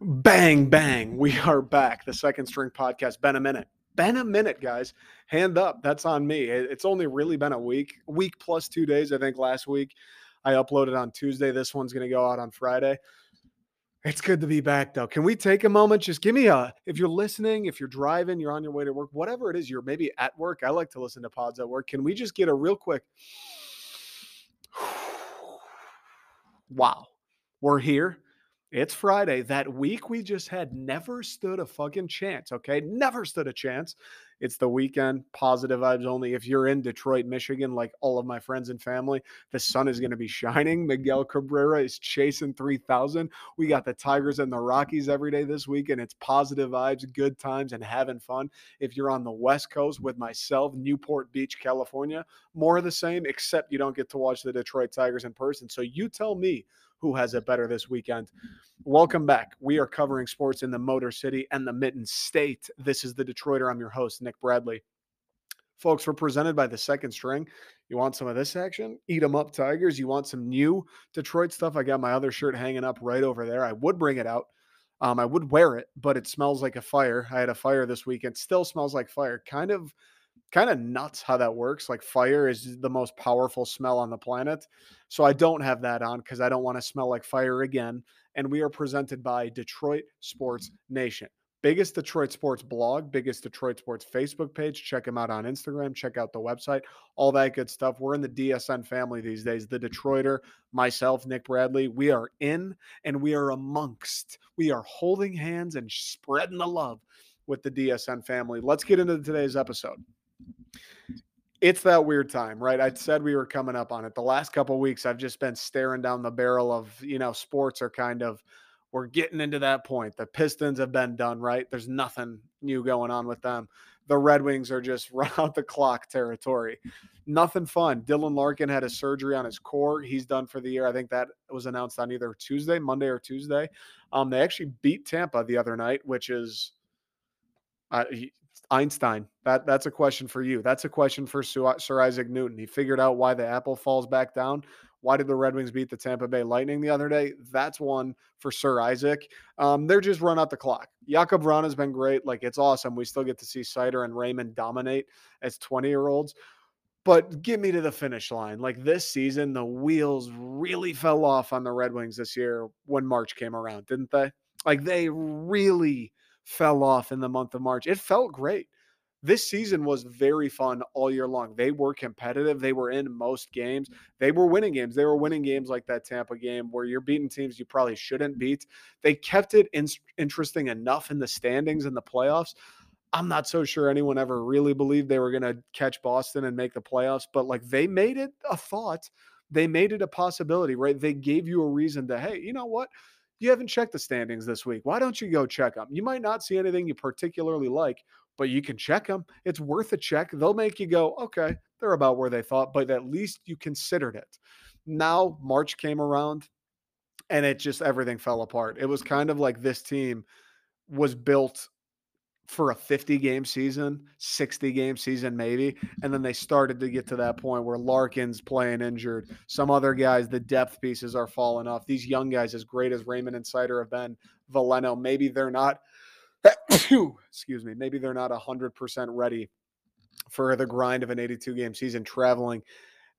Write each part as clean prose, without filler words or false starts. Bang, bang. We are back. The Second String Podcast. Been a minute, guys. Hand up. That's on me. It's only really been a week plus 2 days. I think last week I uploaded on Tuesday. This one's going to go out on Friday. It's good to be back, though. Can we take a moment? Just give me if you're listening, if you're driving, you're on your way to work, whatever it is, you're maybe at work. I like to listen to pods at work. Can we just get a real quick, wow, we're here. It's Friday. That week we just had never stood a fucking chance, okay? Never stood a chance. It's the weekend. Positive vibes only. If you're in Detroit, Michigan, like all of my friends and family, the sun is going to be shining. Miguel Cabrera is chasing 3,000. We got the Tigers and the Rockies every day this weekend. It's positive vibes, good times, and having fun. If you're on the West Coast with myself, Newport Beach, California, more of the same, except you don't get to watch the Detroit Tigers in person. So you tell me who has it better this weekend. Welcome back. We are covering sports in the Motor City and the Mitten State. This is The Detroiter. I'm your host, Nick Bradley. Folks, we're presented by The Second String. You want some of this action? Eat 'em up, Tigers. You want some new Detroit stuff? I got my other shirt hanging up right over there. I would bring it out. I would wear it, but it smells like a fire. I had a fire this weekend. Still smells like fire. Kind of nuts how that works. Like fire is the most powerful smell on the planet. So I don't have that on because I don't want to smell like fire again. And we are presented by Detroit Sports Nation. Biggest Detroit sports blog, biggest Detroit sports Facebook page. Check them out on Instagram. Check out the website, all that good stuff. We're in the DSN family these days. The Detroiter, myself, Nick Bradley, we are in and we are amongst. We are holding hands and spreading the love with the DSN family. Let's get into today's episode. It's that weird time, right? I said we were coming up on it. The last couple of weeks, I've just been staring down the barrel of, sports are we're getting into that point. The Pistons have been done, right? There's nothing new going on with them. The Red Wings are just run out the clock territory. Nothing fun. Dylan Larkin had a surgery on his core. He's done for the year. I think that was announced on either Monday or Tuesday. They actually beat Tampa the other night, which is Einstein. That's a question for you. That's a question for Sir Isaac Newton. He figured out why the apple falls back down. Why did the Red Wings beat the Tampa Bay Lightning the other day? That's one for Sir Isaac. They're just run out the clock. Jakub Vrana has been great. Like, it's awesome. We still get to see Seider and Raymond dominate as 20-year-olds. But get me to the finish line. Like, this season, the wheels really fell off on the Red Wings this year when March came around, didn't they? Like, they really fell off in the month of March. It felt great. This season was very fun all year long. They were competitive. They were in most games. They were winning games. They were winning games like that Tampa game where you're beating teams you probably shouldn't beat. They kept it interesting enough in the standings in the playoffs. I'm not so sure anyone ever really believed they were going to catch Boston and make the playoffs, but like they made it a thought. They made it a possibility, right? They gave you a reason to, hey, you know what? You haven't checked the standings this week. Why don't you go check them? You might not see anything you particularly like, but you can check them. It's worth a check. They'll make you go, okay, they're about where they thought, but at least you considered it. Now March came around and it just, everything fell apart. It was kind of like this team was built for a 50-game season, 60-game season maybe, and then they started to get to that point where Larkin's playing injured. Some other guys, the depth pieces are falling off. These young guys, as great as Raymond and Seider have been, Veleno, maybe they're not – excuse me. Maybe they're not 100% ready for the grind of an 82-game season traveling.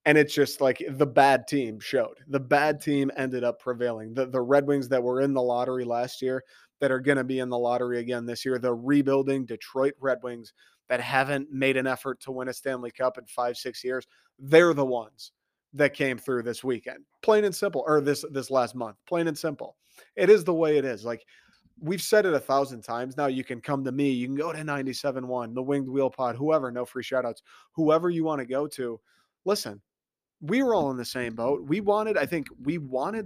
And it's just like the bad team showed. The bad team ended up prevailing. The Red Wings that were in the lottery last year – that are going to be in the lottery again this year, the rebuilding Detroit Red Wings that haven't made an effort to win a Stanley Cup in 5-6 years, they're the ones that came through this weekend. Plain and simple, or this last month, plain and simple. It is the way it is. Like, we've said it 1,000 times now. You can come to me. You can go to 97.1, the Winged Wheel Pod, whoever, no free shout-outs, whoever you want to go to. Listen, we were all in the same boat. We wanted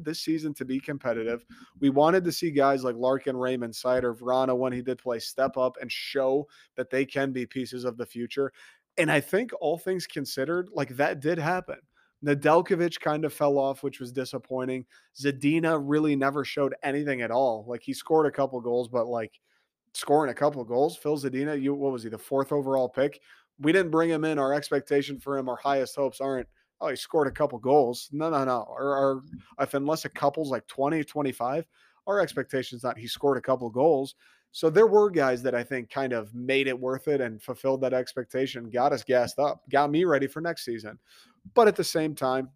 this season to be competitive. We wanted to see guys like Larkin, Raymond, Seider, Vrana, when he did play, step up and show that they can be pieces of the future. And I think all things considered, like that did happen. Nedeljkovic kind of fell off, which was disappointing. Zadina really never showed anything at all. Like, he scored a couple goals, but like scoring a couple goals, Phil Zadina, what was he, the 4th overall pick? We didn't bring him in. Our expectation for him, our highest hopes aren't oh, he scored a couple goals. No. Or if unless a couple's like 20, 25, our expectation's not he scored a couple goals. So there were guys that I think kind of made it worth it and fulfilled that expectation, got us gassed up, got me ready for next season. But at the same time,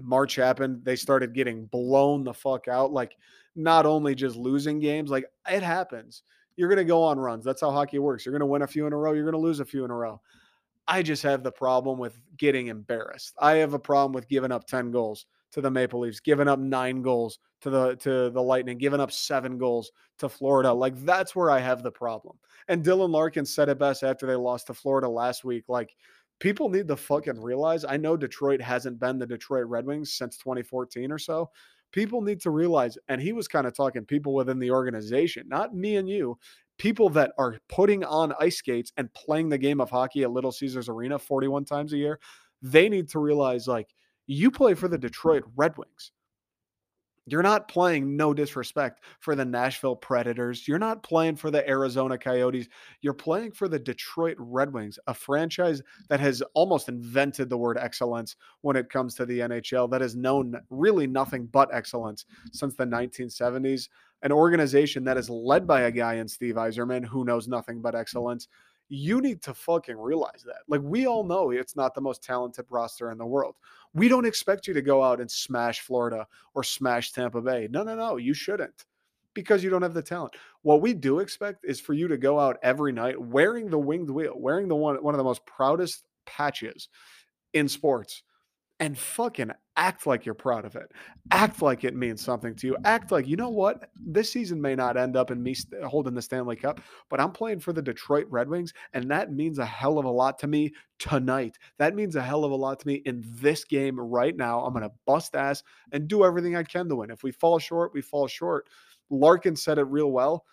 March happened. They started getting blown the fuck out. Like, not only just losing games, like it happens. You're going to go on runs. That's how hockey works. You're going to win a few in a row. You're going to lose a few in a row. I just have the problem with getting embarrassed. I have a problem with giving up 10 goals to the Maple Leafs, giving up 9 goals to the Lightning, giving up 7 goals to Florida. Like, that's where I have the problem. And Dylan Larkin said it best after they lost to Florida last week. Like, people need to fucking realize, I know Detroit hasn't been the Detroit Red Wings since 2014 or so. People need to realize, and he was kind of talking people within the organization, not me and you, people that are putting on ice skates and playing the game of hockey at Little Caesars Arena 41 times a year. They need to realize, like, you play for the Detroit Red Wings. You're not playing, no disrespect, for the Nashville Predators. You're not playing for the Arizona Coyotes. You're playing for the Detroit Red Wings, a franchise that has almost invented the word excellence when it comes to the NHL, that has known really nothing but excellence since the 1970s, an organization that is led by a guy in Steve Yzerman who knows nothing but excellence. You need to fucking realize that. Like, we all know it's not the most talented roster in the world. We don't expect you to go out and smash Florida or smash Tampa Bay. No. You shouldn't, because you don't have the talent. What we do expect is for you to go out every night wearing the winged wheel, wearing the one of the most proudest patches in sports, and fucking act like you're proud of it. Act like it means something to you. Act like, you know what? This season may not end up in me holding the Stanley Cup, but I'm playing for the Detroit Red Wings, and that means a hell of a lot to me tonight. That means a hell of a lot to me in this game right now. I'm going to bust ass and do everything I can to win. If we fall short, we fall short. Larkin said it real well,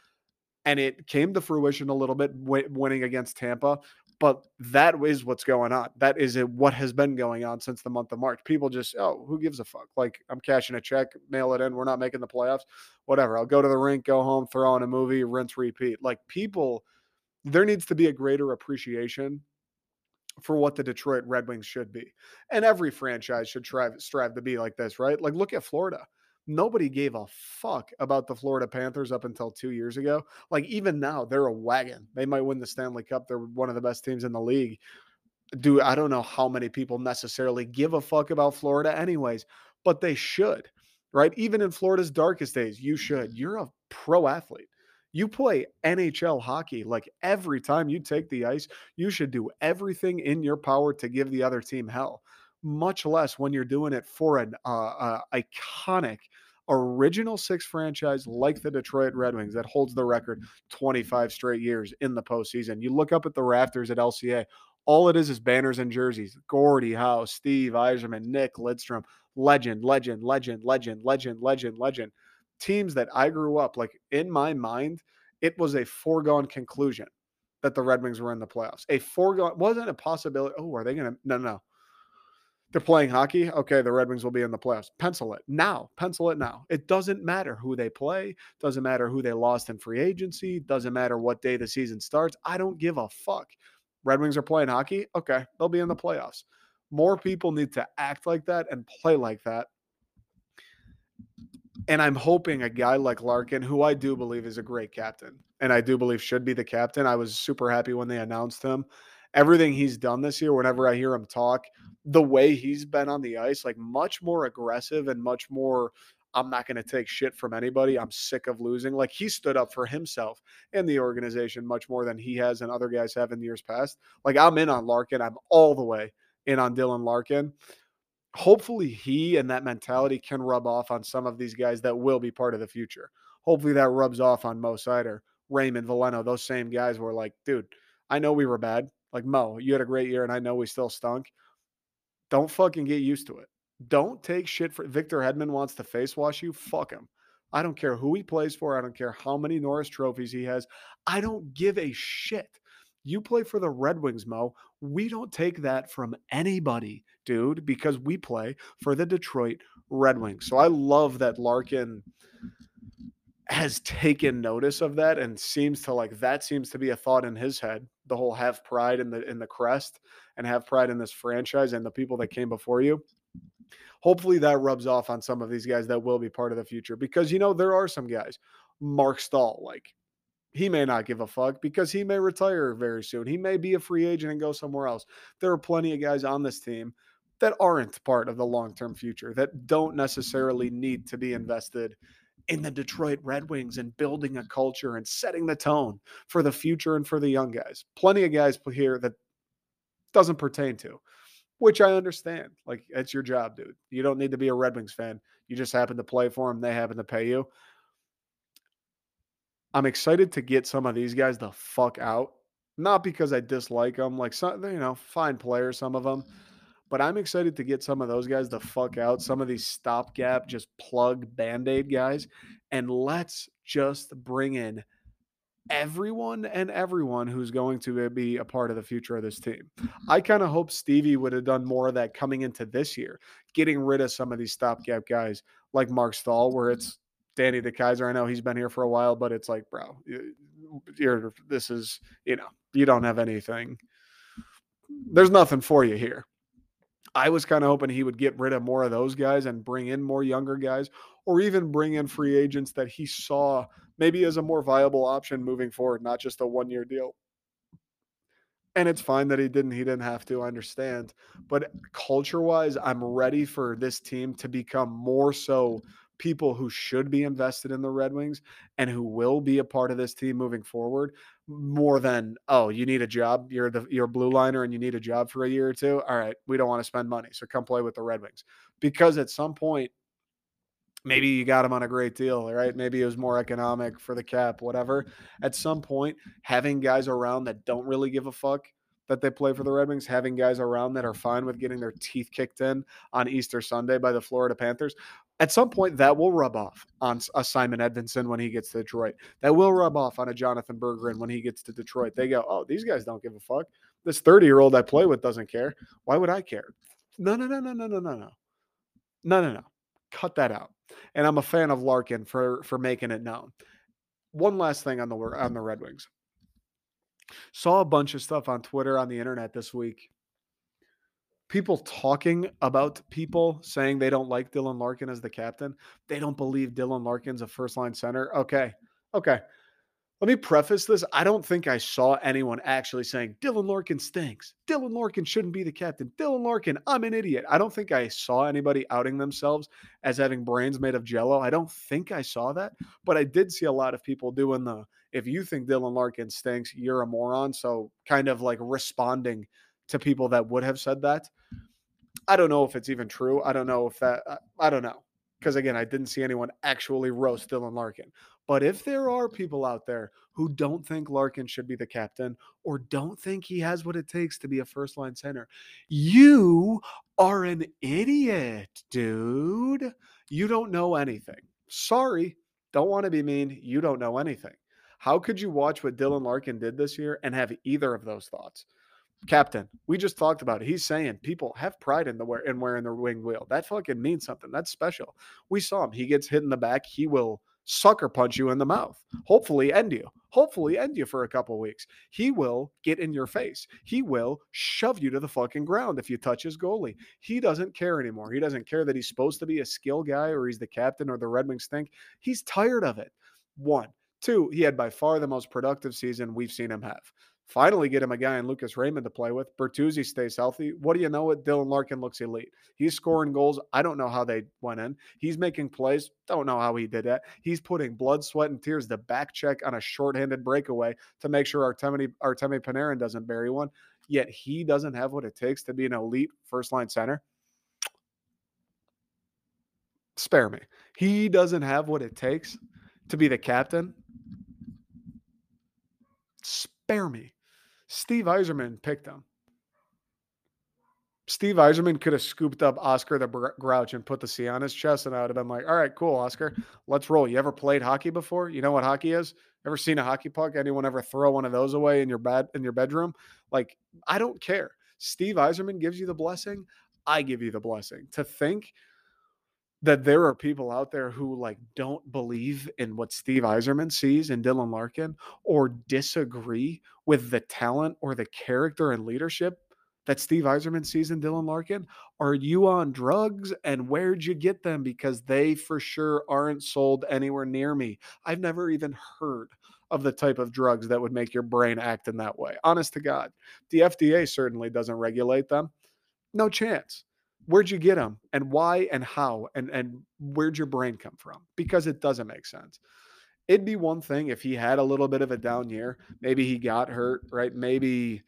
and it came to fruition a little bit winning against Tampa. But that is what's going on. That is what has been going on since the month of March. People just, oh, who gives a fuck? Like, I'm cashing a check, mail it in. We're not making the playoffs. Whatever. I'll go to the rink, go home, throw on a movie, rinse, repeat. Like, people, there needs to be a greater appreciation for what the Detroit Red Wings should be. And every franchise should strive to be like this, right? Like, look at Florida. Nobody gave a fuck about the Florida Panthers up until 2 years ago. Like, even now, they're a wagon. They might win the Stanley Cup. They're one of the best teams in the league. Dude, I don't know how many people necessarily give a fuck about Florida anyways, but they should, right? Even in Florida's darkest days, you should. You're a pro athlete. You play NHL hockey. Like, every time you take the ice, you should do everything in your power to give the other team hell. Much less when you're doing it for an iconic original six franchise like the Detroit Red Wings that holds the record 25 straight years in the postseason. You look up at the rafters at LCA, all it is banners and jerseys. Gordie Howe, Steve Yzerman, Nick Lidstrom, legend. Teams that I grew up, like, in my mind, it was a foregone conclusion that the Red Wings were in the playoffs. A foregone, wasn't a possibility. Oh, are they going to? No. They're playing hockey. Okay, the Red Wings will be in the playoffs. Pencil it now. It doesn't matter who they play. Doesn't matter who they lost in free agency. Doesn't matter what day the season starts. I don't give a fuck. Red Wings are playing hockey. Okay, they'll be in the playoffs. More people need to act like that and play like that. And I'm hoping a guy like Larkin, who I do believe is a great captain, and I do believe should be the captain. I was super happy when they announced him. Everything he's done this year, whenever I hear him talk, the way he's been on the ice, like, much more aggressive and much more, I'm not going to take shit from anybody. I'm sick of losing. Like, he stood up for himself and the organization much more than he has and other guys have in years past. Like, I'm in on Larkin. I'm all the way in on Dylan Larkin. Hopefully he and that mentality can rub off on some of these guys that will be part of the future. Hopefully that rubs off on Mo Seider, Raymond, Veleno. Those same guys were like, dude, I know we were bad. Like, Mo, you had a great year, and I know we still stunk. Don't fucking get used to it. Don't take shit for Victor Hedman wants to face wash you. Fuck him. I don't care who he plays for. I don't care how many Norris trophies he has. I don't give a shit. You play for the Red Wings, Mo. We don't take that from anybody, dude, because we play for the Detroit Red Wings. So I love that Larkin has taken notice of that and seems to, like, that seems to be a thought in his head. the whole have pride in the crest and have pride in this franchise and the people that came before you. Hopefully that rubs off on some of these guys that will be part of the future, because, you know, there are some guys, Mark Stahl, like, he may not give a fuck because he may retire very soon. He may be a free agent and go somewhere else. There are plenty of guys on this team that aren't part of the long-term future, that don't necessarily need to be invested in the Detroit Red Wings and building a culture and setting the tone for the future and for the young guys. Plenty of guys here that doesn't pertain to, which I understand. Like, it's your job, dude. You don't need to be a Red Wings fan. You just happen to play for them. They happen to pay you. I'm excited to get some of these guys the fuck out. Not because I dislike them. Like, some, you know, fine players, some of them. But I'm excited to get some of those guys the fuck out. Some of these stopgap, just plug Band-Aid guys. And let's just bring in everyone who's going to be a part of the future of this team. I kind of hope Stevie would have done more of that coming into this year, getting rid of some of these stopgap guys like Mark Stahl, where it's Danny DeKeyser. I know he's been here for a while, but it's like, bro, this is, you know, you don't have anything. There's nothing for you here. I was kind of hoping he would get rid of more of those guys and bring in more younger guys, or even bring in free agents that he saw maybe as a more viable option moving forward, not just a one-year deal. And it's fine that he didn't have to, I understand. But culture-wise, I'm ready for this team to become more so people who should be invested in the Red Wings and who will be a part of this team moving forward, more than, oh, you need a job. You're a blue liner and you need a job for a year or two. All right, we don't want to spend money, so come play with the Red Wings. Because at some point, maybe you got him on a great deal, right? Maybe it was more economic for the cap, whatever. At some point, having guys around that don't really give a fuck that they play for the Red Wings, having guys around that are fine with getting their teeth kicked in on Easter Sunday by the Florida Panthers, at some point that will rub off on a Simon Edvinson when he gets to Detroit. That will rub off on a Jonathan Berggren when he gets to Detroit. They go, oh, these guys don't give a fuck. This 30-year-old I play with doesn't care. Why would I care? No. Cut that out. And I'm a fan of Larkin for making it known. One last thing on the Red Wings. Saw a bunch of stuff on Twitter, on the internet this week. People talking about people saying they don't like Dylan Larkin as the captain. They don't believe Dylan Larkin's a first-line center. Okay. Let me preface this. I don't think I saw anyone actually saying, Dylan Larkin stinks. Dylan Larkin shouldn't be the captain. Dylan Larkin, I'm an idiot. I don't think I saw anybody outing themselves as having brains made of jello. I don't think I saw that, but I did see a lot of people doing the, if you think Dylan Larkin stinks, you're a moron. So kind of like responding to people that would have said that. I don't know if it's even true. I don't know. Because again, I didn't see anyone actually roast Dylan Larkin. But if there are people out there who don't think Larkin should be the captain or don't think he has what it takes to be a first-line center, you are an idiot, dude. You don't know anything. Sorry. Don't want to be mean. You don't know anything. How could you watch what Dylan Larkin did this year and have either of those thoughts? Captain, we just talked about it. He's saying people have pride in wearing the winged wheel. That fucking means something. That's special. We saw him. He gets hit in the back. He will sucker punch you in the mouth, hopefully end you for a couple weeks. He will get in your face. He will shove you to the fucking ground if you touch his goalie. He doesn't care anymore. He doesn't care that he's supposed to be a skill guy or he's the captain or the Red Wings think. He's tired of it. 1, 2, he had by far the most productive season we've seen him have. Finally get him a guy in Lucas Raymond to play with. Bertuzzi stays healthy. What do you know what? Dylan Larkin looks elite. He's scoring goals. I don't know how they went in. He's making plays. Don't know how he did that. He's putting blood, sweat, and tears to back check on a shorthanded breakaway to make sure Artemi Panarin doesn't bury one. Yet he doesn't have what it takes to be an elite first-line center. Spare me. He doesn't have what it takes to be the captain. Spare me. Steve Yzerman picked him. Steve Yzerman could have scooped up Oscar the Grouch and put the C on his chest, and I would have been like, all right, cool, Oscar, let's roll. You ever played hockey before? You know what hockey is? Ever seen a hockey puck? Anyone ever throw one of those away in your bedroom? Like, I don't care. Steve Yzerman gives you the blessing. I give you the blessing. To think that there are people out there who like don't believe in what Steve Yzerman sees in Dylan Larkin or disagree with the talent or the character and leadership that Steve Yzerman sees in Dylan Larkin? Are you on drugs, and where'd you get them? Because they for sure aren't sold anywhere near me. I've never even heard of the type of drugs that would make your brain act in that way. Honest to God, the FDA certainly doesn't regulate them. No chance. Where'd you get them, and why, and how, and where'd your brain come from? Because it doesn't make sense. It'd be one thing if he had a little bit of a down year. Maybe he got hurt, right? Maybe,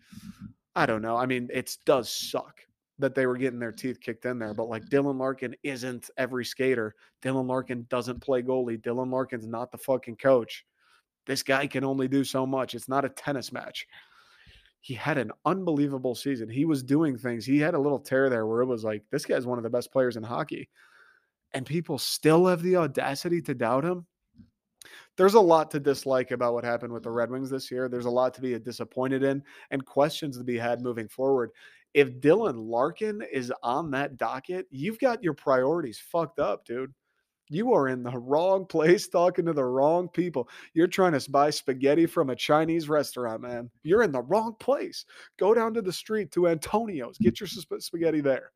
I don't know. I mean, it does suck that they were getting their teeth kicked in there, but like, Dylan Larkin isn't every skater. Dylan Larkin doesn't play goalie. Dylan Larkin's not the fucking coach. This guy can only do so much. It's not a tennis match. He had an unbelievable season. He was doing things. He had a little tear there where it was like, this guy's one of the best players in hockey. And people still have the audacity to doubt him. There's a lot to dislike about what happened with the Red Wings this year. There's a lot to be disappointed in and questions to be had moving forward. If Dylan Larkin is on that docket, you've got your priorities fucked up, dude. You are in the wrong place talking to the wrong people. You're trying to buy spaghetti from a Chinese restaurant, man. You're in the wrong place. Go down to the street to Antonio's. Get your spaghetti there.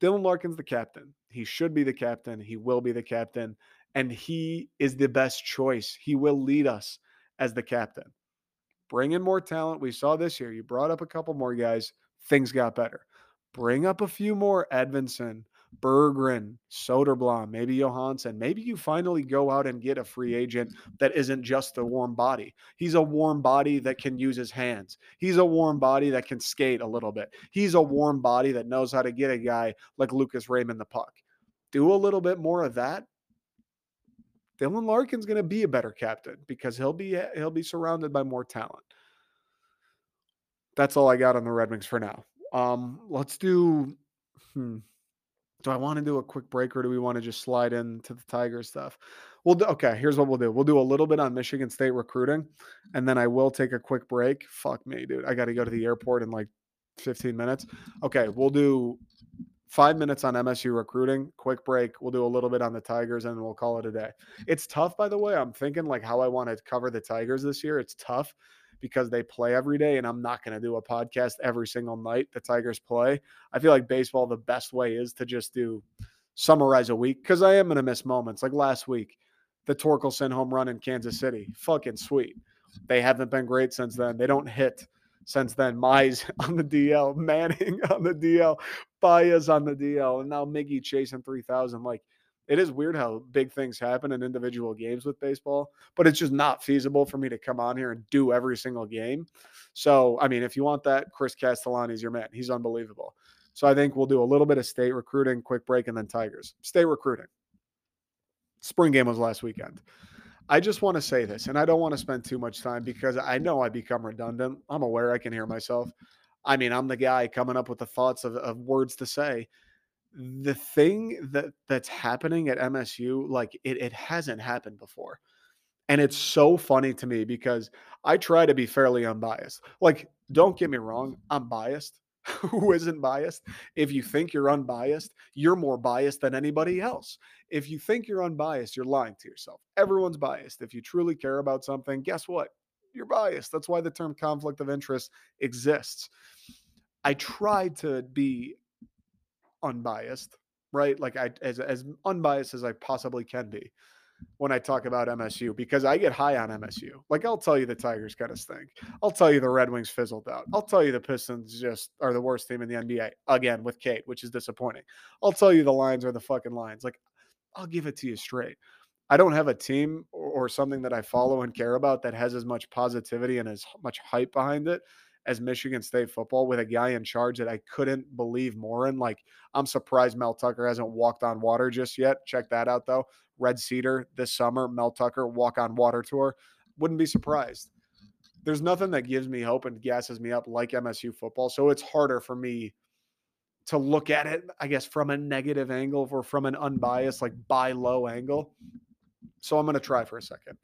Dylan Larkin's the captain. He should be the captain. He will be the captain. And he is the best choice. He will lead us as the captain. Bring in more talent. We saw this year. You brought up a couple more guys. Things got better. Bring up a few more. Edvinson, Berggren, Soderblom, maybe Johansson. Maybe you finally go out and get a free agent that isn't just a warm body. He's a warm body that can use his hands. He's a warm body that can skate a little bit. He's a warm body that knows how to get a guy like Lucas Raymond the puck. Do a little bit more of that. Dylan Larkin's going to be a better captain because he'll be surrounded by more talent. That's all I got on the Red Wings for now. Let's do do I want to do a quick break, or do we want to just slide into the Tiger stuff? Okay, here's what we'll do. We'll do a little bit on Michigan State recruiting, and then I will take a quick break. Fuck me, dude. I got to go to the airport in like 15 minutes. Okay, we'll do 5 minutes on MSU recruiting, quick break. We'll do a little bit on the Tigers, and we'll call it a day. It's tough, by the way. I'm thinking like how I want to cover the Tigers this year. It's tough because they play every day, and I'm not going to do a podcast every single night the Tigers play. I feel like baseball, the best way is to just summarize a week, because I am going to miss moments. Like last week, the Torkelson home run in Kansas City, fucking sweet. They haven't been great since then. They don't hit since then. Mize on the DL, Manning on the DL, Baez on the DL, and now Miggy chasing 3,000. Like, it is weird how big things happen in individual games with baseball, but it's just not feasible for me to come on here and do every single game. So, I mean, if you want that, Chris Castellani's your man. He's unbelievable. So I think we'll do a little bit of state recruiting, quick break, and then Tigers. State recruiting. Spring game was last weekend. I just want to say this, and I don't want to spend too much time because I know I become redundant. I'm aware I can hear myself. I mean, I'm the guy coming up with the thoughts of words to say. The thing that's happening at MSU, like it hasn't happened before. And it's so funny to me because I try to be fairly unbiased. Like, don't get me wrong, I'm biased. Who isn't biased? If you think you're unbiased, you're more biased than anybody else. If you think you're unbiased, you're lying to yourself. Everyone's biased. If you truly care about something, guess what? You're biased. That's why the term conflict of interest exists. I try to be unbiased, right? Like as unbiased as I possibly can be when I talk about MSU, because I get high on MSU. Like, I'll tell you the Tigers kind of stink. I'll tell you the Red Wings fizzled out. I'll tell you the Pistons just are the worst team in the NBA, again, with Kate, which is disappointing. I'll tell you the Lions are the fucking Lions. Like, I'll give it to you straight. I don't have a team or something that I follow and care about that has as much positivity and as much hype behind it as Michigan State football, with a guy in charge that I couldn't believe more in. Like, I'm surprised Mel Tucker hasn't walked on water just yet. Check that out, though. Red Cedar this summer, Mel Tucker walk on water tour. Wouldn't be surprised. There's nothing that gives me hope and gasses me up like MSU football, so it's harder for me to look at it, I guess, from a negative angle or from an unbiased, like, buy low angle. So I'm going to try for a second.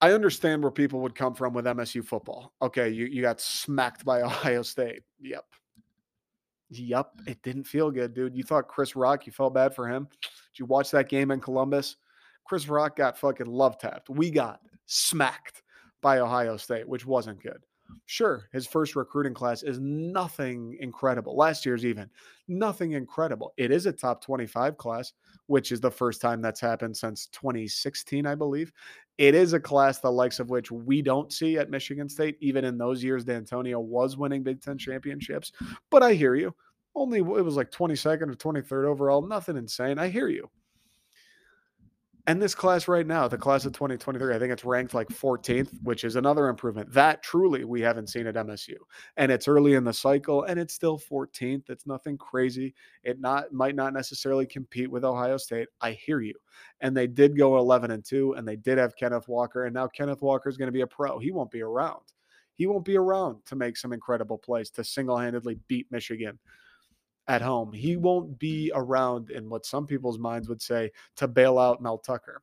I understand where people would come from with MSU football. Okay, you got smacked by Ohio State. Yep, it didn't feel good, dude. You thought Chris Rock, you felt bad for him. Did you watch that game in Columbus? Chris Rock got fucking love tapped. We got smacked by Ohio State, which wasn't good. Sure, his first recruiting class is nothing incredible. Last year's even, nothing incredible. It is a top 25 class, which is the first time that's happened since 2016, I believe. It is a class the likes of which we don't see at Michigan State. Even in those years, D'Antonio was winning Big Ten championships. But I hear you. Only it was like 22nd or 23rd overall. Nothing insane. I hear you. And this class right now, the class of 2023, I think it's ranked like 14th, which is another improvement. That truly we haven't seen at MSU. And it's early in the cycle, and it's still 14th. It's nothing crazy. It might not necessarily compete with Ohio State. I hear you. And they did go 11-2, and they did have Kenneth Walker, and now Kenneth Walker is going to be a pro. He won't be around. He won't be around to make some incredible plays to single-handedly beat Michigan at home. He won't be around in what some people's minds would say to bail out Mel Tucker.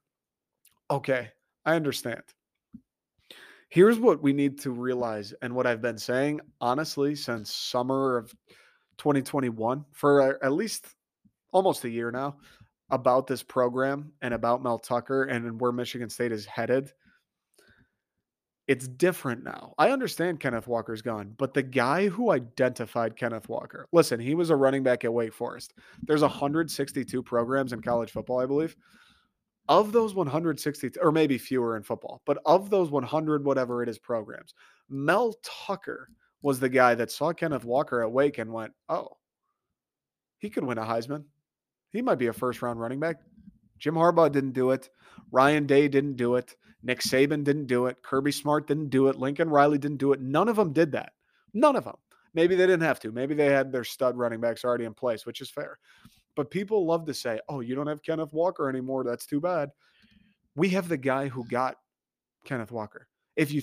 Okay, I understand. Here's what we need to realize, and what I've been saying, honestly, since summer of 2021, for at least almost a year now, about this program and about Mel Tucker and where Michigan State is headed. It's different now. I understand Kenneth Walker's gone, but the guy who identified Kenneth Walker, listen, he was a running back at Wake Forest. There's 162 programs in college football, I believe. Of those 162, or maybe fewer in football, but of those 100, whatever it is, programs, Mel Tucker was the guy that saw Kenneth Walker at Wake and went, oh, he could win a Heisman. He might be a first-round running back. Jim Harbaugh didn't do it. Ryan Day didn't do it. Nick Saban didn't do it. Kirby Smart didn't do it. Lincoln Riley didn't do it. None of them did that. None of them. Maybe they didn't have to. Maybe they had their stud running backs already in place, which is fair. But people love to say, oh, you don't have Kenneth Walker anymore. That's too bad. We have the guy who got Kenneth Walker. If you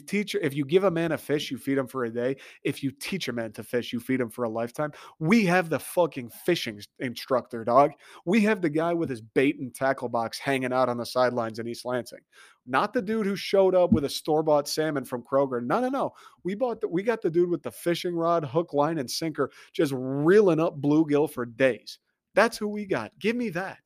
give a man a fish, you feed him for a day. If you teach a man to fish, you feed him for a lifetime. We have the fucking fishing instructor, dog. We have the guy with his bait and tackle box hanging out on the sidelines in East Lansing. Not the dude who showed up with a store-bought salmon from Kroger. No. We got the dude with the fishing rod, hook, line, and sinker just reeling up bluegill for days. That's who we got. Give me that.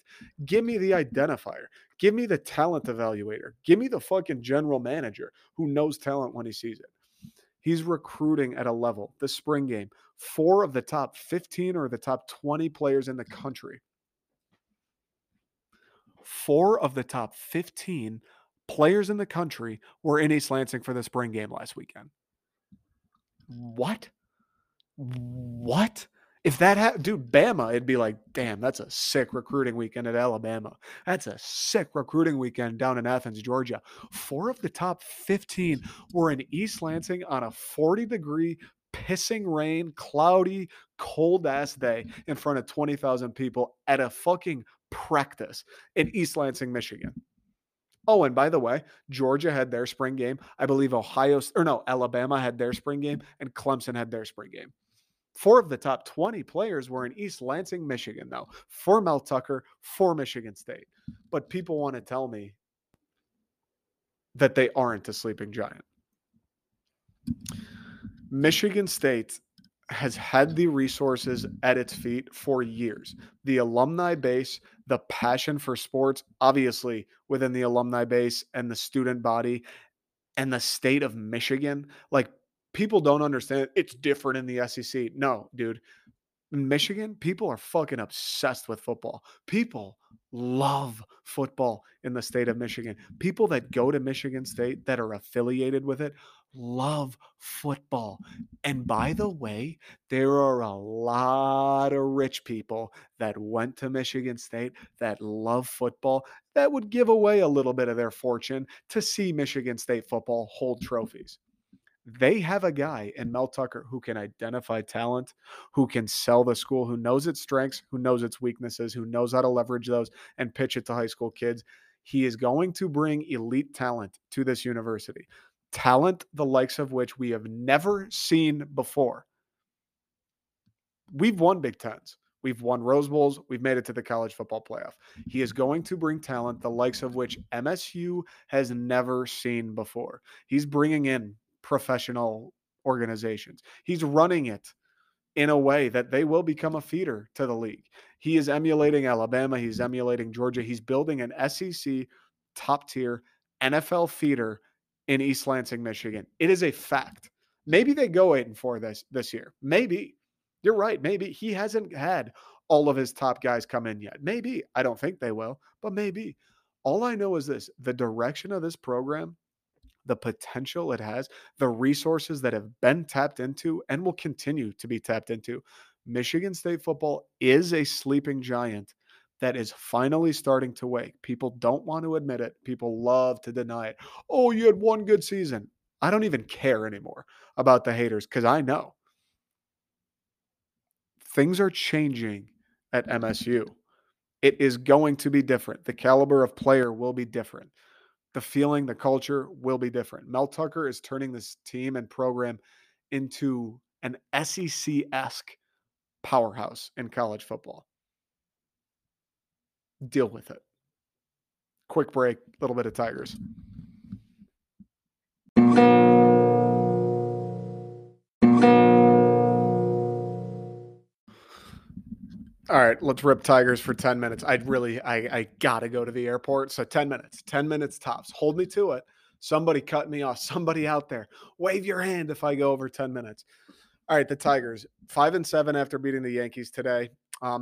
Give me the identifier. Give me the talent evaluator. Give me the fucking general manager who knows talent when he sees it. He's recruiting at a level. The spring game, 4 of the top 15 or the top 20 players in the country. 4 of the top 15 players in the country were in East Lansing for the spring game last weekend. What? If that happened, dude, Bama, it'd be like, damn, that's a sick recruiting weekend at Alabama. That's a sick recruiting weekend down in Athens, Georgia. 4 of the top 15 were in East Lansing on a 40-degree, pissing rain, cloudy, cold-ass day in front of 20,000 people at a fucking practice in East Lansing, Michigan. Oh, and by the way, Georgia had their spring game. I believe Alabama had their spring game, and Clemson had their spring game. 4 of the top 20 players were in East Lansing, Michigan, though, for Mel Tucker, for Michigan State. But people want to tell me that they aren't a sleeping giant. Michigan State has had the resources at its feet for years. The alumni base, the passion for sports, obviously within the alumni base and the student body and the state of Michigan, like, people don't understand it's different in the SEC. No, dude. In Michigan, people are fucking obsessed with football. People love football in the state of Michigan. People that go to Michigan State that are affiliated with it love football. And by the way, there are a lot of rich people that went to Michigan State that love football that would give away a little bit of their fortune to see Michigan State football hold trophies. They have a guy in Mel Tucker who can identify talent, who can sell the school, who knows its strengths, who knows its weaknesses, who knows how to leverage those and pitch it to high school kids. He is going to bring elite talent to this university. Talent the likes of which we have never seen before. We've won Big Tens. We've won Rose Bowls. We've made it to the college football playoff. He is going to bring talent the likes of which MSU has never seen before. He's bringing in professional organizations. He's running it in a way that they will become a feeder to the league. He is emulating Alabama. He's emulating Georgia. He's building an SEC top tier NFL feeder in East Lansing, Michigan. It is a fact. Maybe they go 8-4 this year. Maybe. You're right. Maybe he hasn't had all of his top guys come in yet. Maybe. I don't think they will, but maybe. All I know is this, the direction of this program, the potential it has, the resources that have been tapped into and will continue to be tapped into. Michigan State football is a sleeping giant that is finally starting to wake. People don't want to admit it. People love to deny it. Oh, you had one good season. I don't even care anymore about the haters because I know. Things are changing at MSU. It is going to be different. The caliber of player will be different. The feeling, the culture will be different. Mel Tucker is turning this team and program into an SEC-esque powerhouse in college football. Deal with it. Quick break, little bit of Tigers. All right, let's rip Tigers for 10 minutes. I got to go to the airport. So 10 minutes tops. Hold me to it. Somebody cut me off. Somebody out there, wave your hand if I go over 10 minutes. All right, the Tigers, 5-7 after beating the Yankees today.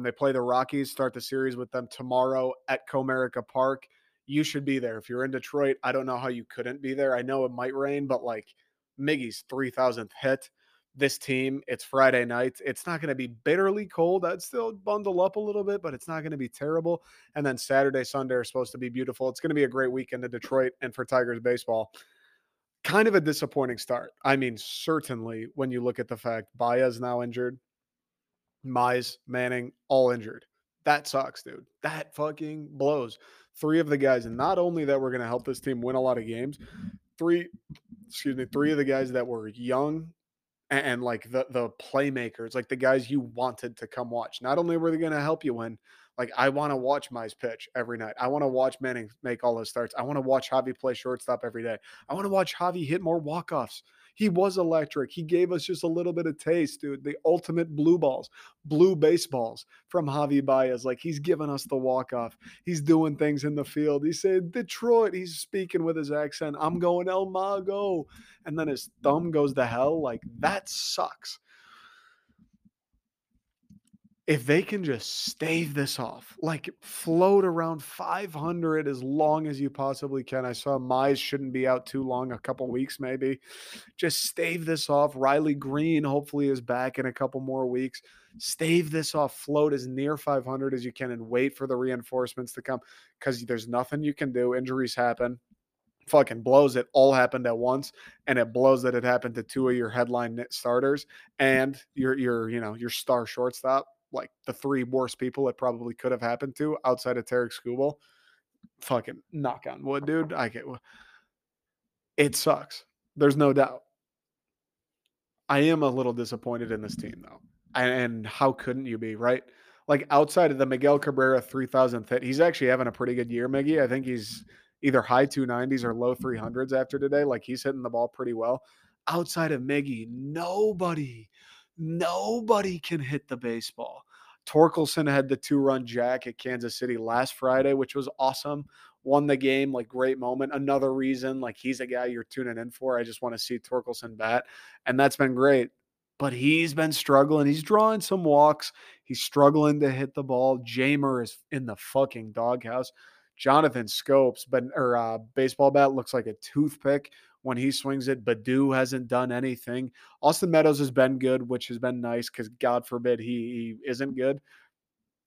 They play the Rockies, start the series with them tomorrow at Comerica Park. You should be there. If you're in Detroit, I don't know how you couldn't be there. I know it might rain, but like Miggy's 3,000th hit. This team, it's Friday night. It's not going to be bitterly cold. I'd still bundle up a little bit, but it's not going to be terrible. And then Saturday, Sunday are supposed to be beautiful. It's going to be a great weekend in Detroit and for Tigers baseball. Kind of a disappointing start. I mean, certainly when you look at the fact Baez now injured, Mize, Manning, all injured. That sucks, dude. That fucking blows. Three of the guys, and not only that we're going to help this team win a lot of games, three of the guys that were young, and like the playmakers, like the guys you wanted to come watch. Not only were they going to help you win, like I want to watch Mize pitch every night. I want to watch Manning make all those starts. I want to watch Javi play shortstop every day. I want to watch Javi hit more walk-offs. He was electric. He gave us just a little bit of taste, dude. The ultimate blue balls, blue baseballs from Javi Baez. Like he's giving us the walk-off. He's doing things in the field. He said, Detroit. He's speaking with his accent. I'm going El Mago. And then his thumb goes to hell. Like that sucks. If they can just stave this off, like float around 500 as long as you possibly can. I saw Mize shouldn't be out too long, a couple weeks maybe. Just stave this off. Riley Green hopefully is back in a couple more weeks. Stave this off. Float as near 500 as you can and wait for the reinforcements to come because there's nothing you can do. Injuries happen. Fucking blows. It all happened at once, and it blows that it happened to two of your headline starters and your star shortstop. Like the three worst people it probably could have happened to outside of Tarek Skubal. Fucking knock on wood, dude. It sucks. There's no doubt. I am a little disappointed in this team, though. And how couldn't you be, right? Like outside of the Miguel Cabrera 3,000th hit, he's actually having a pretty good year, Miggy. I think he's either high 290s or low 300s after today. Like he's hitting the ball pretty well. Outside of Miggy, nobody can hit the baseball. Torkelson had the 2-run jack at Kansas City last Friday, which was awesome. Won the game, like great moment. Another reason, like he's a guy you're tuning in for. I just want to see Torkelson bat. And that's been great. But he's been struggling. He's drawing some walks. He's struggling to hit the ball. Jamer is in the fucking doghouse. Jonathan Schoop's baseball bat looks like a toothpick when he swings it. Baddoo hasn't done anything. Austin Meadows has been good, which has been nice because God forbid he isn't good.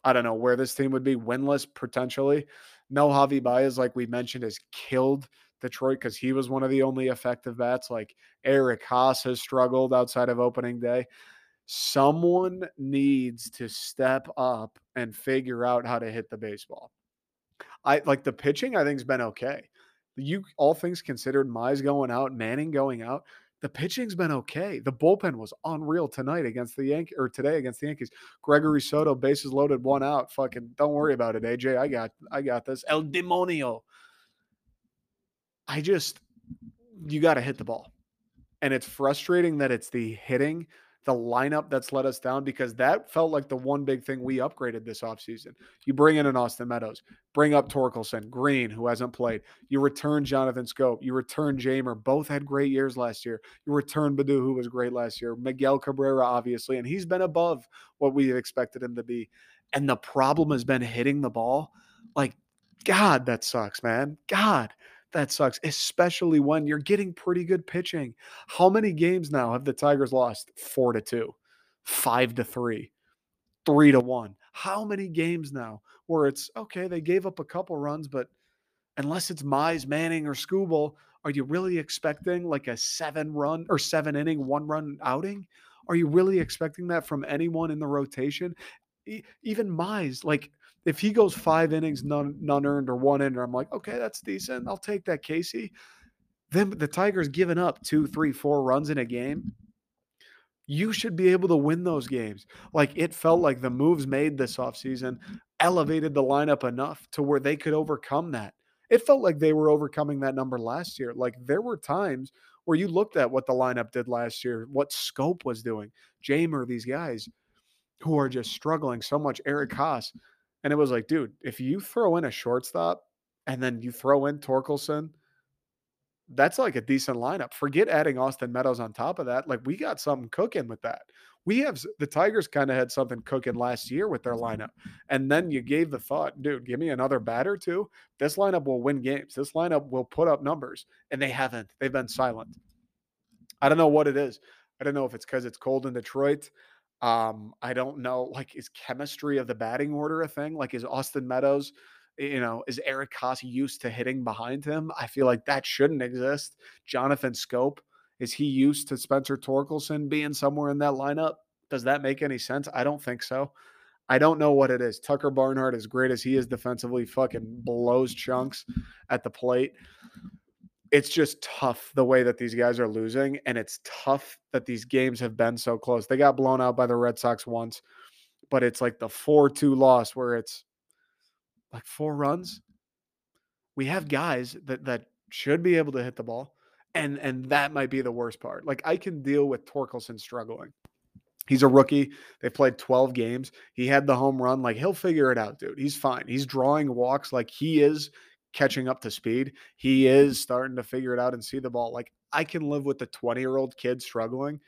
I don't know where this team would be. Winless potentially. No Javi Baez, like we mentioned, has killed Detroit because he was one of the only effective bats. Like Eric Haase has struggled outside of opening day. Someone needs to step up and figure out how to hit the baseball. I like the pitching, I think, has been okay. You, all things considered, Mize going out, Manning going out, the pitching's been okay. The bullpen was unreal today against the Yankees. Gregory Soto, bases loaded, one out. Fucking don't worry about it, AJ. I got this. El Demonio. you got to hit the ball, and it's frustrating that it's the hitting the lineup that's let us down, because that felt like the one big thing we upgraded this offseason. You bring in an Austin Meadows, bring up Torkelson, Green, who hasn't played. You return Jonathan Schoop. You return Jamer. Both had great years last year. You return Baddoo, who was great last year. Miguel Cabrera, obviously, and he's been above what we expected him to be. And the problem has been hitting the ball. Like, God, that sucks, man. God, that sucks, especially when you're getting pretty good pitching. How many games now have the Tigers lost? 4-2, 5-3, 3-1? How many games now where it's, okay, they gave up a couple runs, but unless it's Mize, Manning, or Skubal, are you really expecting like a 7-run or 7-inning, 1-run outing? Are you really expecting that from anyone in the rotation? Even Mize, like, if he goes 5 innings, none earned or 1 inning, I'm like, okay, that's decent. I'll take that, Casey. Then the Tigers giving up 2, 3, 4 runs in a game. You should be able to win those games. Like, it felt like the moves made this offseason elevated the lineup enough to where they could overcome that. It felt like they were overcoming that number last year. Like, there were times where you looked at what the lineup did last year, what Scope was doing, Jamer, these guys who are just struggling so much, Eric Haase. And it was like, dude, if you throw in a shortstop and then you throw in Torkelson, that's like a decent lineup. Forget adding Austin Meadows on top of that. Like, we got something cooking with that. We have the Tigers kind of had something cooking last year with their lineup. And then you gave the thought, dude, give me another batter too. This lineup will win games. This lineup will put up numbers. And they haven't. They've been silent. I don't know what it is. I don't know if it's because it's cold in Detroit. I don't know, like, is chemistry of the batting order a thing? Like, is Austin Meadows, you know, is Eric Haase used to hitting behind him? I feel like that shouldn't exist. Jonathan Schoop, is he used to Spencer Torkelson being somewhere in that lineup? Does that make any sense? I don't think so. I don't know what it is. Tucker Barnhart, as great as he is defensively, fucking blows chunks at the plate. It's just tough the way that these guys are losing, and it's tough that these games have been so close. They got blown out by the Red Sox once, but it's like the 4-2 loss where it's like 4 runs. We have guys that should be able to hit the ball, and that might be the worst part. Like, I can deal with Torkelson struggling. He's a rookie. They played 12 games. He had the home run. Like, he'll figure it out, dude. He's fine. He's drawing walks like he is catching up to speed. He is starting to figure it out and see the ball. Like, I can live with the 20-year-old kid struggling.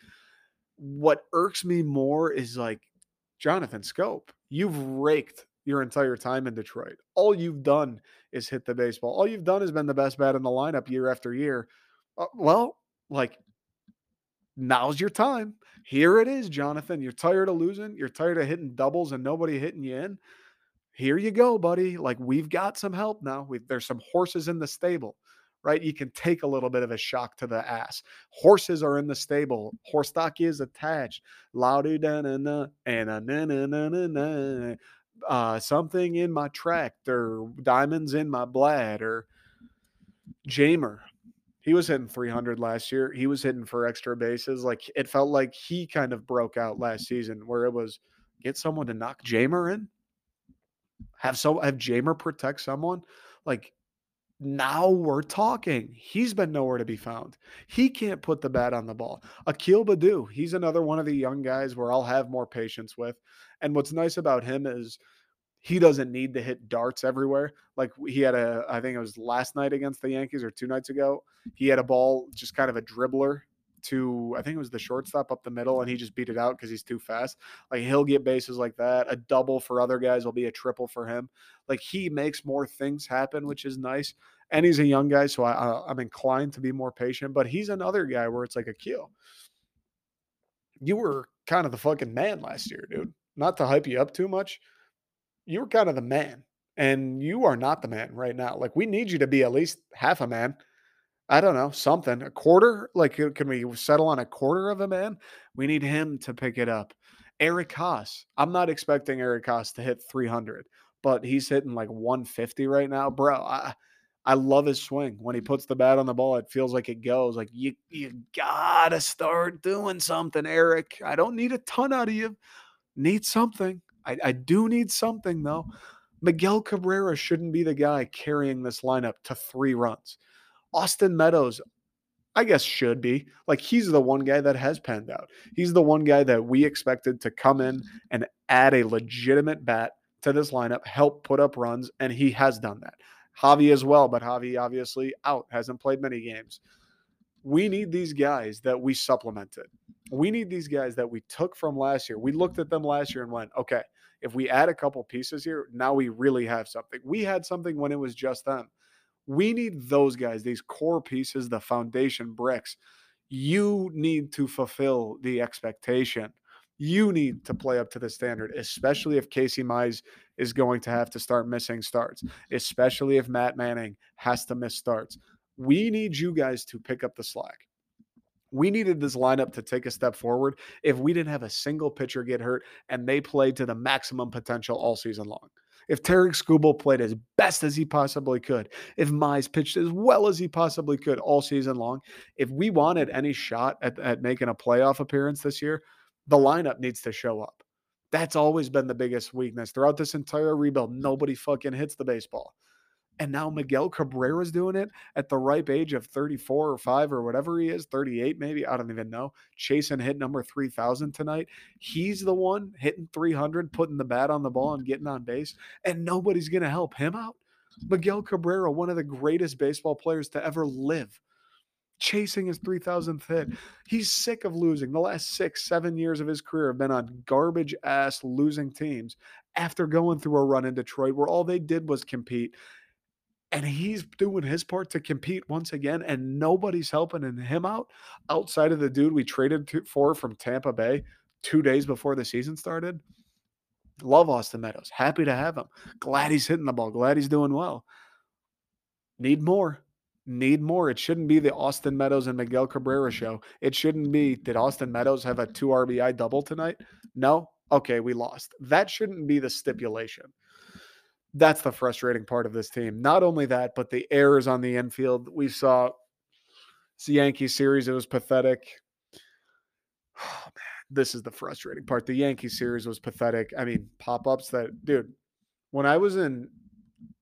What irks me more is, like, Jonathan Schoop, you've raked your entire time in Detroit. All you've done is hit the baseball. All you've done has been the best bat in the lineup year after year. Well, like, now's your time. Here it is, Jonathan. You're tired of losing. You're tired of hitting doubles and nobody hitting you in. Here you go, buddy. Like, we've got some help now. There's some horses in the stable, right? You can take a little bit of a shock to the ass. Horses are in the stable. Horse stock is attached. Loudy da na na na na na na. Something in my tractor. Diamonds in my bladder. Jamer. He was hitting 300 last year. He was hitting for extra bases. Like, it felt like he kind of broke out last season, where it was get someone to knock Jamer in. Have Jamer protect someone. Like, now we're talking. He's been nowhere to be found. He can't put the bat on the ball. Akil Baddoo, he's another one of the young guys where I'll have more patience with. And what's nice about him is he doesn't need to hit darts everywhere. Like, he had I think it was last night against the Yankees or 2 nights ago, he had a ball, just kind of a dribbler to, I think it was the shortstop up the middle, and he just beat it out because he's too fast. Like, he'll get bases like that. A double for other guys will be a triple for him. Like, he makes more things happen, which is nice. And he's a young guy, so I'm inclined to be more patient. But he's another guy where it's like, Akil, you were kind of the fucking man last year, dude. Not to hype you up too much. You were kind of the man, and you are not the man right now. Like, we need you to be at least half a man. I don't know, something, a quarter? Like, can we settle on a quarter of a man? We need him to pick it up. Eric Haase. I'm not expecting Eric Haase to hit 300, but he's hitting like 150 right now. Bro, I love his swing. When he puts the bat on the ball, it feels like it goes. Like, you got to start doing something, Eric. I don't need a ton out of you. Need something. I do need something, though. Miguel Cabrera shouldn't be the guy carrying this lineup to 3 runs. Austin Meadows, I guess should be. Like, he's the one guy that has panned out. He's the one guy that we expected to come in and add a legitimate bat to this lineup, help put up runs, and he has done that. Javi as well, but Javi obviously out, hasn't played many games. We need these guys that we supplemented. We need these guys that we took from last year. We looked at them last year and went, okay, if we add a couple pieces here, now we really have something. We had something when it was just them. We need those guys, these core pieces, the foundation bricks. You need to fulfill the expectation. You need to play up to the standard, especially if Casey Mize is going to have to start missing starts, especially if Matt Manning has to miss starts. We need you guys to pick up the slack. We needed this lineup to take a step forward if we didn't have a single pitcher get hurt and they played to the maximum potential all season long. If Tarek Skubal played as best as he possibly could, if Mize pitched as well as he possibly could all season long, if we wanted any shot at making a playoff appearance this year, the lineup needs to show up. That's always been the biggest weakness. Throughout this entire rebuild, nobody fucking hits the baseball. And now Miguel Cabrera is doing it at the ripe age of 34 or 5 or whatever he is, 38 maybe, I don't even know. Chasing hit number 3,000 tonight. He's the one hitting 300, putting the bat on the ball and getting on base, and nobody's going to help him out. Miguel Cabrera, one of the greatest baseball players to ever live, chasing his 3,000th hit. He's sick of losing. The last 6-7 years of his career have been on garbage-ass losing teams after going through a run in Detroit where all they did was compete. And he's doing his part to compete once again, and nobody's helping him out outside of the dude we traded for from Tampa Bay 2 days before the season started. Love Austin Meadows. Happy to have him. Glad he's hitting the ball. Glad he's doing well. Need more. Need more. It shouldn't be the Austin Meadows and Miguel Cabrera show. It shouldn't be, did Austin Meadows have a 2 RBI double tonight? No? Okay, we lost. That shouldn't be the stipulation. That's the frustrating part of this team. Not only that, but the errors on the infield. We saw it's the Yankees series. It was pathetic. Oh, man, this is the frustrating part. The Yankees series was pathetic. I mean, pop-ups that, dude, when I was in,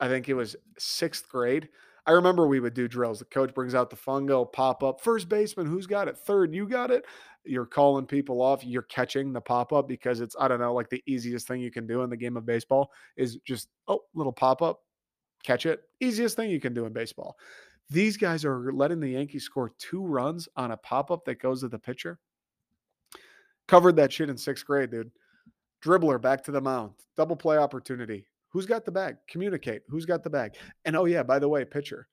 I think it was 6th grade, I remember we would do drills. The coach brings out the fungo, pop-up. First baseman, who's got it? Third, you got it? You're calling people off. You're catching the pop-up because it's, I don't know, like the easiest thing you can do in the game of baseball is just, oh, little pop-up, catch it. Easiest thing you can do in baseball. These guys are letting the Yankees score 2 runs on a pop-up that goes to the pitcher. Covered that shit in 6th grade, dude. Dribbler back to the mound. Double play opportunity. Who's got the bag? Communicate. Who's got the bag? And, oh, yeah, by the way, pitcher.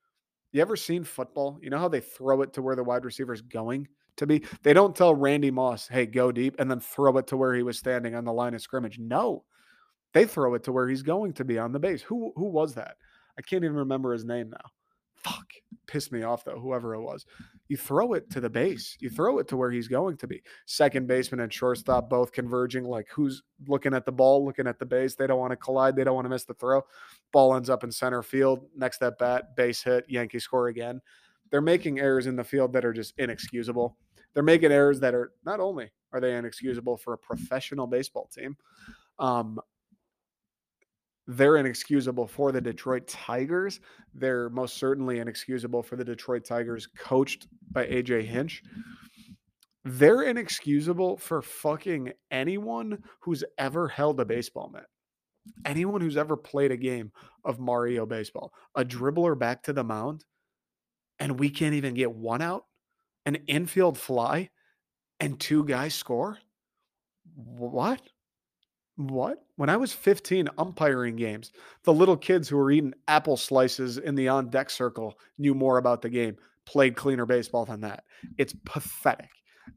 You ever seen football? You know how they throw it to where the wide receiver is going to be? They don't tell Randy Moss, hey, go deep, and then throw it to where he was standing on the line of scrimmage. No. They throw it to where he's going to be on the base. Who was that? I can't even remember his name now. Fuck. Pissed me off, though, whoever it was. You throw it to the base. You throw it to where he's going to be. Second baseman and shortstop both converging, like who's looking at the ball, looking at the base. They don't want to collide. They don't want to miss the throw. Ball ends up in center field. Next at bat, base hit, Yankees score again. They're making errors in the field that are just inexcusable. They're making errors that are not only are they inexcusable for a professional baseball team, they're inexcusable for the Detroit Tigers. They're most certainly inexcusable for the Detroit Tigers coached by A.J. Hinch. They're inexcusable for fucking anyone who's ever held a baseball mitt. Anyone who's ever played a game of Mario baseball. A dribbler back to the mound, and we can't even get one out? An infield fly, and 2 guys score? What? What? When I was 15 umpiring games, the little kids who were eating apple slices in the on-deck circle knew more about the game, played cleaner baseball than that. It's pathetic.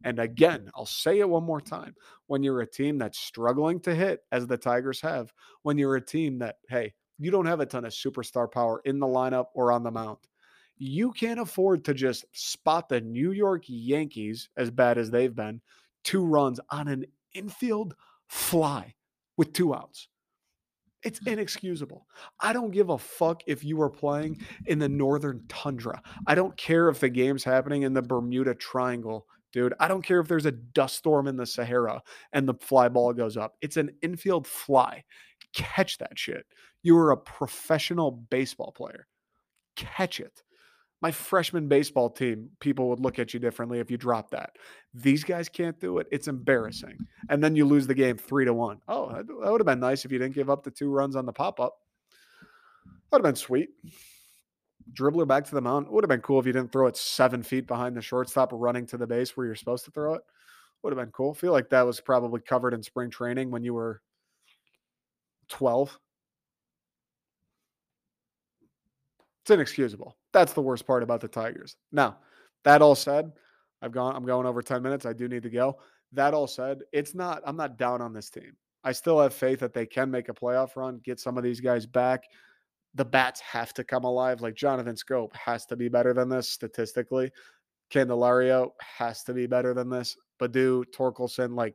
And again, I'll say it one more time. When you're a team that's struggling to hit, as the Tigers have, when you're a team that, hey, you don't have a ton of superstar power in the lineup or on the mound, you can't afford to just spot the New York Yankees, as bad as they've been, 2 runs on an infield fly. With 2 outs. It's inexcusable. I don't give a fuck if you are playing in the northern tundra. I don't care if the game's happening in the Bermuda Triangle, dude. I don't care if there's a dust storm in the Sahara and the fly ball goes up. It's an infield fly. Catch that shit. You are a professional baseball player. Catch it. My freshman baseball team, people would look at you differently if you dropped that. These guys can't do it. It's embarrassing. And then you lose the game 3-1. Oh, that would have been nice if you didn't give up the 2 runs on the pop-up. That would have been sweet. Dribbler back to the mound. It would have been cool if you didn't throw it 7 feet behind the shortstop running to the base where you're supposed to throw it. Would have been cool. I feel like that was probably covered in spring training when you were 12. It's inexcusable. That's the worst part about the Tigers. Now, that all said, I'm going over 10 minutes. I do need to go. That all said, I'm not down on this team. I still have faith that they can make a playoff run, get some of these guys back. The bats have to come alive. Like Jonathan Schoop has to be better than this statistically. Candelario has to be better than this. Baddoo, Torkelson,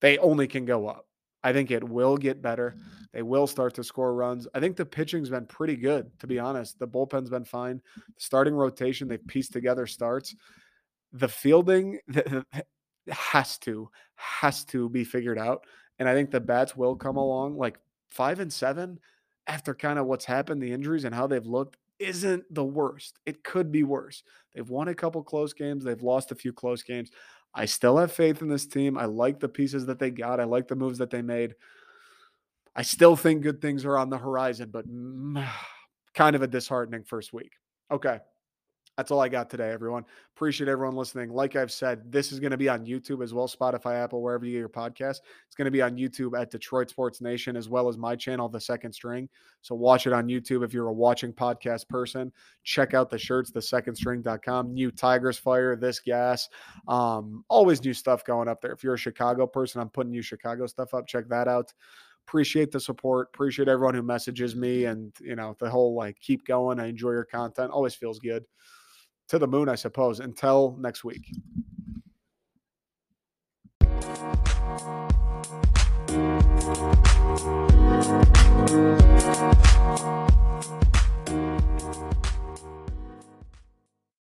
they only can go up. I think it will get better. They will start to score runs. I think the pitching's been pretty good, to be honest. The bullpen's been fine. The starting rotation, they've pieced together starts. The fielding has to be figured out. And I think the bats will come along. 5 and 7, after kind of what's happened, the injuries and how they've looked, isn't the worst. It could be worse. They've won a couple close games. They've lost a few close games. I still have faith in this team. I like the pieces that they got. I like the moves that they made. I still think good things are on the horizon, but kind of a disheartening first week. Okay. That's all I got today, everyone. Appreciate everyone listening. Like I've said, this is going to be on YouTube as well, Spotify, Apple, wherever you get your podcast. It's going to be on YouTube at Detroit Sports Nation, as well as my channel, The Second String. So watch it on YouTube if you're a watching podcast person. Check out the shirts, thesecondstring.com. New Tigers Fire, This Gas. Always new stuff going up there. If you're a Chicago person, I'm putting new Chicago stuff up. Check that out. Appreciate the support. Appreciate everyone who messages me and, the whole, keep going. I enjoy your content. Always feels good. To the moon, I suppose. Until next week.